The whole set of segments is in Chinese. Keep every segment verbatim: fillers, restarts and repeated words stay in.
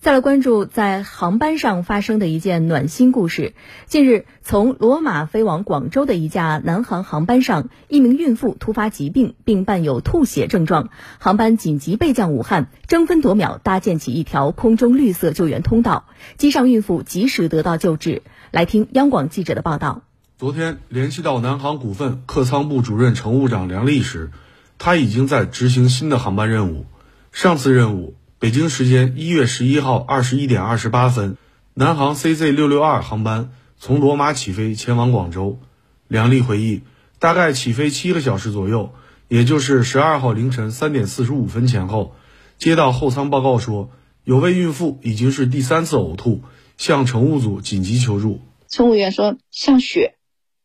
再来关注在航班上发生的一件暖心故事。近日，从罗马飞往广州的一架南航航班上，一名孕妇突发疾病并伴有吐血症状，航班紧急备降武汉，争分夺秒搭建起一条空中绿色救援通道，机上孕妇及时得到救治。来听央广记者的报道。昨天联系到南航股份客舱部主任乘务长梁丽时，他已经在执行新的航班任务。上次任务北京时间一月十一号二十一点二十八分，南航 C Z 六六二 航班从罗马起飞前往广州。梁丽回忆，大概起飞七个小时左右，也就是十二号凌晨三点四十五分前后，接到后舱报告说，有位孕妇已经是第三次呕吐，向乘务组紧急求助。乘务员说像血，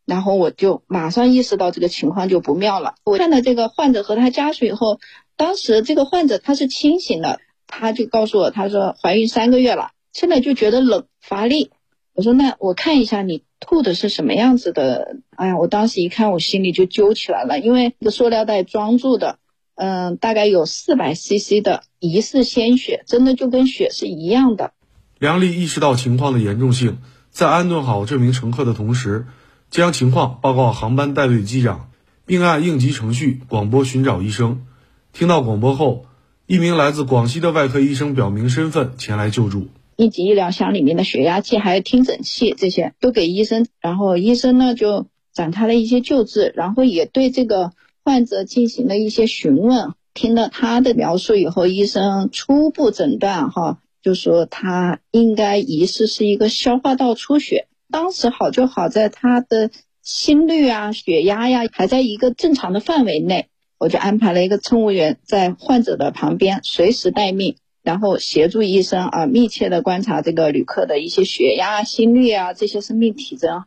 然后我就马上意识到这个情况就不妙了。我看到这个患者和他家属以后，当时这个患者他是清醒的，他就告诉我，他说怀孕三个月了，现在就觉得冷乏力。我说那我看一下你吐的是什么样子的。哎呀，我当时一看我心里就揪起来了，因为这个塑料袋装住的，嗯、呃，大概有 四百 C C 的疑似鲜血，真的就跟血是一样的。梁丽意识到情况的严重性，在安顿好这名乘客的同时，将情况报告航班带队机长，并按应急程序广播寻找医生。听到广播后，一名来自广西的外科医生表明身份前来救助。一级医疗箱里面的血压计还有听诊器这些都给医生，然后医生呢就展开了一些救治，然后也对这个患者进行了一些询问。听了他的描述以后，医生初步诊断哈，就说他应该疑似是一个消化道出血。当时好就好在他的心率啊、血压呀还在一个正常的范围内。我就安排了一个乘务员在患者的旁边随时待命，然后协助医生啊密切的观察这个旅客的一些血压、心率啊这些生命体征。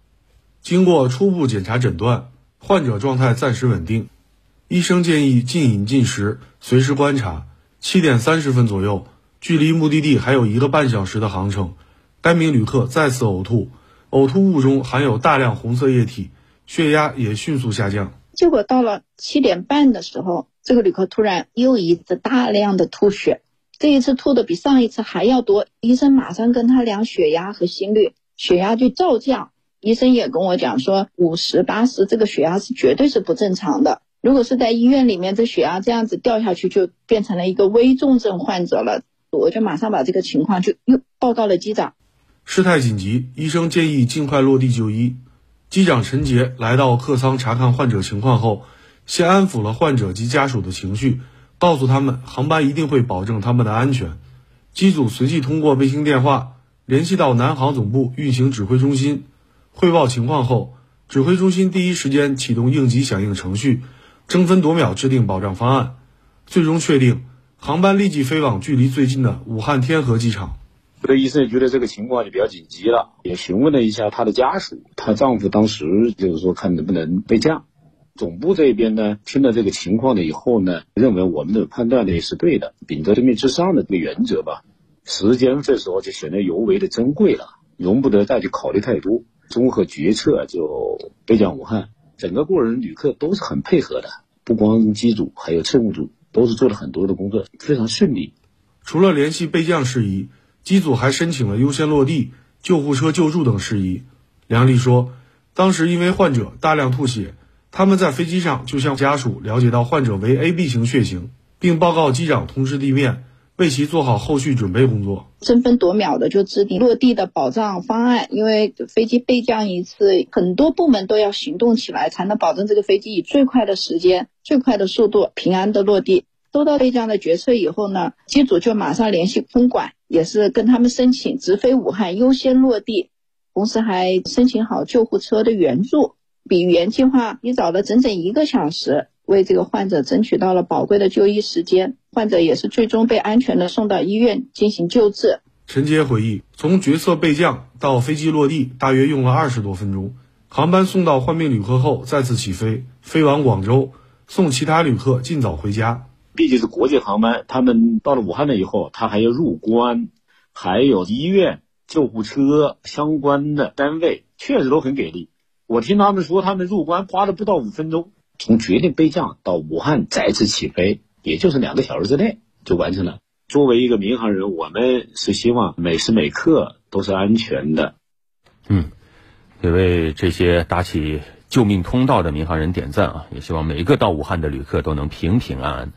经过初步检查诊断，患者状态暂时稳定，医生建议禁饮禁食，随时观察。七点三十分左右，距离目的地还有一个半小时的航程，该名旅客再次呕吐，呕吐物中含有大量红色液体，血压也迅速下降。结果到了七点半的时候，这个旅客突然又一次大量的吐血，这一次吐的比上一次还要多。医生马上跟他量血压和心率，血压就骤降。医生也跟我讲说，五十、八十这个血压是绝对是不正常的。如果是在医院里面，这血压这样子掉下去，就变成了一个危重症患者了。我就马上把这个情况就又报告了机长。事态紧急，医生建议尽快落地就医。机长陈杰来到客舱查看患者情况后，先安抚了患者及家属的情绪，告诉他们航班一定会保证他们的安全。机组随即通过卫星电话联系到南航总部运行指挥中心，汇报情况后，指挥中心第一时间启动应急响应程序，争分夺秒制定保障方案，最终确定航班立即飞往距离最近的武汉天河机场。这个医生觉得这个情况就比较紧急了，也询问了一下她的家属，她丈夫当时就是说看能不能备降。总部这边呢听了这个情况了以后呢，认为我们的判断呢也是对的，秉着生命至上的这个原则吧，时间这时候就显得尤为的珍贵了，容不得再去考虑太多，综合决策就备降武汉。整个过程旅客都是很配合的，不光机组还有乘务组都是做了很多的工作，非常顺利。除了联系备降事宜，机组还申请了优先落地、救护车救助等事宜。梁丽说，当时因为患者大量吐血，他们在飞机上就向家属了解到患者为 A B 型血型，并报告机长通知地面，为其做好后续准备工作。争分夺秒的就制定落地的保障方案，因为飞机备降一次，很多部门都要行动起来，才能保证这个飞机以最快的时间、最快的速度平安的落地。收到备降的决策以后呢，机组就马上联系空管，也是跟他们申请直飞武汉优先落地，同时还申请好救护车的援助，比原计划提早了整整一个小时，为这个患者争取到了宝贵的就医时间。患者也是最终被安全的送到医院进行救治。陈杰回忆，从决策备降到飞机落地大约用了二十多分钟。航班送到患病旅客后再次起飞，飞往广州，送其他旅客尽早回家。毕竟是国际航班，他们到了武汉了以后，他还要入关，还有医院、救护车相关的单位，确实都很给力。我听他们说，他们入关花了不到五分钟，从决定备降到武汉再次起飞，也就是两个小时之内就完成了。作为一个民航人，我们是希望每时每刻都是安全的。嗯，也为这些搭起救命通道的民航人点赞啊！也希望每一个到武汉的旅客都能平平安安。